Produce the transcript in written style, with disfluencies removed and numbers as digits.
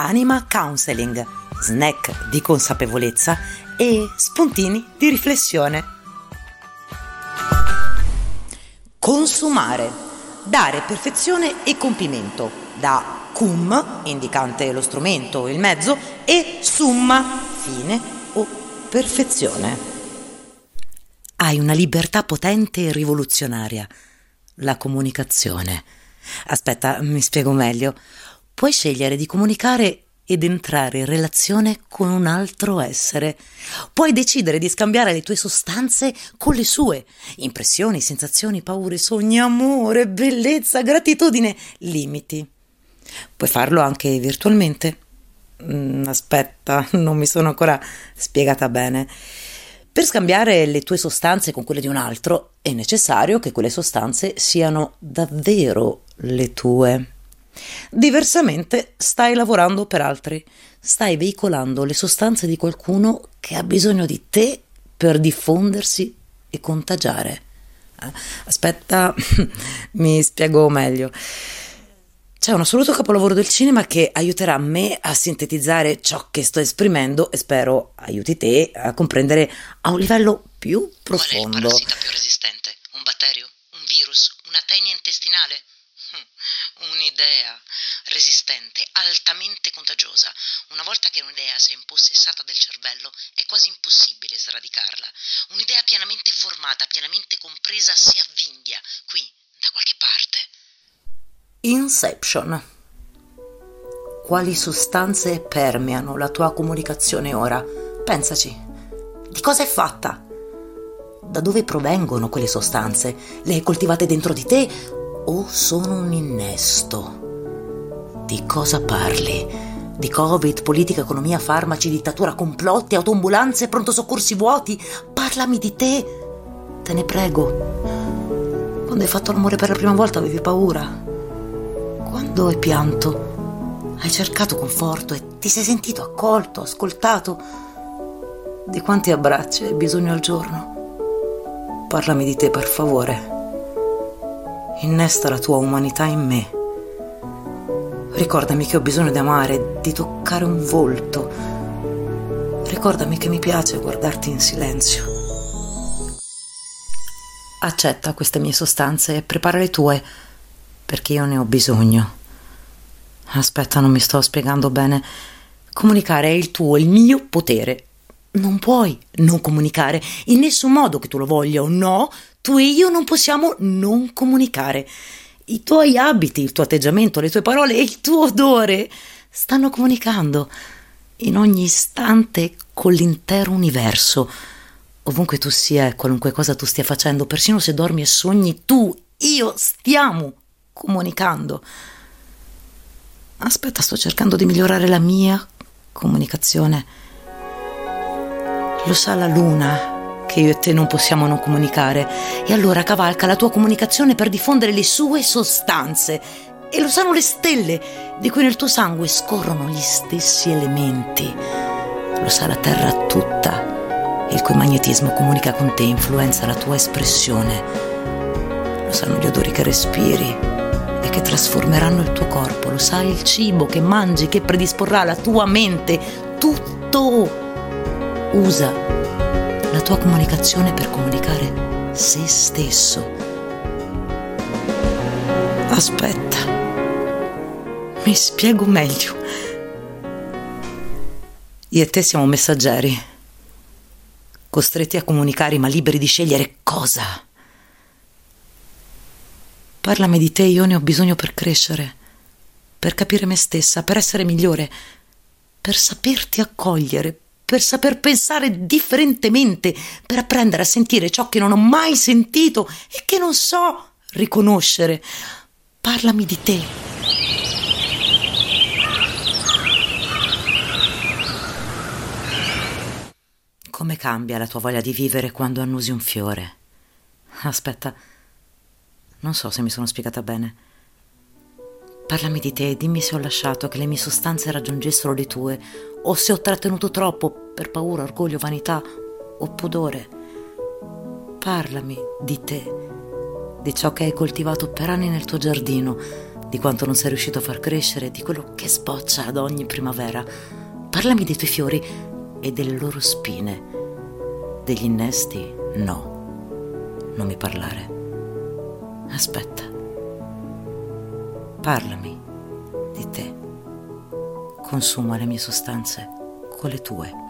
Anima Counseling, snack di consapevolezza e spuntini di riflessione. Consumare, dare perfezione e compimento, da cum, indicante lo strumento, il mezzo, e summa, fine o perfezione. Hai una libertà potente e rivoluzionaria, la comunicazione. Aspetta, mi spiego meglio. Puoi scegliere di comunicare ed entrare in relazione con un altro essere. Puoi decidere di scambiare le tue sostanze con le sue. Impressioni, sensazioni, paure, sogni, amore, bellezza, gratitudine, limiti. Puoi farlo anche virtualmente. Aspetta, non mi sono ancora spiegata bene. Per scambiare le tue sostanze con quelle di un altro è necessario che quelle sostanze siano davvero le tue. Diversamente stai lavorando per altri, stai veicolando le sostanze di qualcuno che ha bisogno di te per diffondersi e contagiare. Aspetta, mi spiego meglio. C'è un assoluto capolavoro del cinema che aiuterà me a sintetizzare ciò che sto esprimendo e spero aiuti te a comprendere a un livello più profondo. Qual è il parassita più resistente? Un batterio? Un virus? Una tenia intestinale? Un'idea resistente, altamente contagiosa. Una volta che un'idea si è impossessata del cervello è quasi impossibile sradicarla. Un'idea pienamente formata, pienamente compresa si avvinghia qui, da qualche parte. Inception. Quali sostanze permeano la tua comunicazione ora? Pensaci. Di cosa è fatta? Da dove provengono quelle sostanze? Le hai coltivate dentro di te o sono un innesto? Di cosa parli? Di Covid, politica, economia, farmaci, dittatura, complotti, autoambulanze, pronto soccorsi vuoti? Parlami di te, te ne prego. Quando hai fatto l'amore per la prima volta avevi paura. Quando hai pianto, hai cercato conforto e ti sei sentito accolto, ascoltato. Di quanti abbracci hai bisogno al giorno? Parlami di te, per favore. Innesta la tua umanità in me. Ricordami che ho bisogno di amare, di toccare un volto. Ricordami che mi piace guardarti in silenzio. Accetta queste mie sostanze e prepara le tue, perché io ne ho bisogno. Aspetta, non mi sto spiegando bene. Comunicare è il tuo, il mio potere. Non puoi non comunicare, in nessun modo, che tu lo voglia o no. Tu e io non possiamo non comunicare. I tuoi abiti, il tuo atteggiamento, le tue parole e il tuo odore stanno comunicando in ogni istante con l'intero universo. Ovunque tu sia e qualunque cosa tu stia facendo, persino se dormi e sogni, tu, io, stiamo comunicando. Aspetta, sto cercando di migliorare la mia comunicazione. Lo sa la luna che io e te non possiamo non comunicare, e allora cavalca la tua comunicazione per diffondere le sue sostanze. E lo sanno le stelle, di cui nel tuo sangue scorrono gli stessi elementi. Lo sa la terra tutta, il cui magnetismo comunica con te, influenza la tua espressione. Lo sanno gli odori che respiri e che trasformeranno il tuo corpo. Lo sai il cibo che mangi, che predisporrà la tua mente. Tutto. Usa la tua comunicazione per comunicare se stesso. Aspetta, mi spiego meglio. Io e te siamo messaggeri, costretti a comunicare ma liberi di scegliere cosa. Parlami di te, io ne ho bisogno per crescere, per capire me stessa, per essere migliore, per saperti accogliere, per saper pensare differentemente, per apprendere a sentire ciò che non ho mai sentito e che non so riconoscere. Parlami di te. Come cambia la tua voglia di vivere quando annusi un fiore? Aspetta, non so se mi sono spiegata bene. Parlami di te, dimmi se ho lasciato che le mie sostanze raggiungessero le tue, o se ho trattenuto troppo per paura, orgoglio, vanità o pudore. Parlami di te, di ciò che hai coltivato per anni nel tuo giardino, di quanto non sei riuscito a far crescere, di quello che sboccia ad ogni primavera. Parlami dei tuoi fiori e delle loro spine. Degli innesti? No. Non mi parlare. Aspetta. Parlami di te. Consuma le mie sostanze con le tue.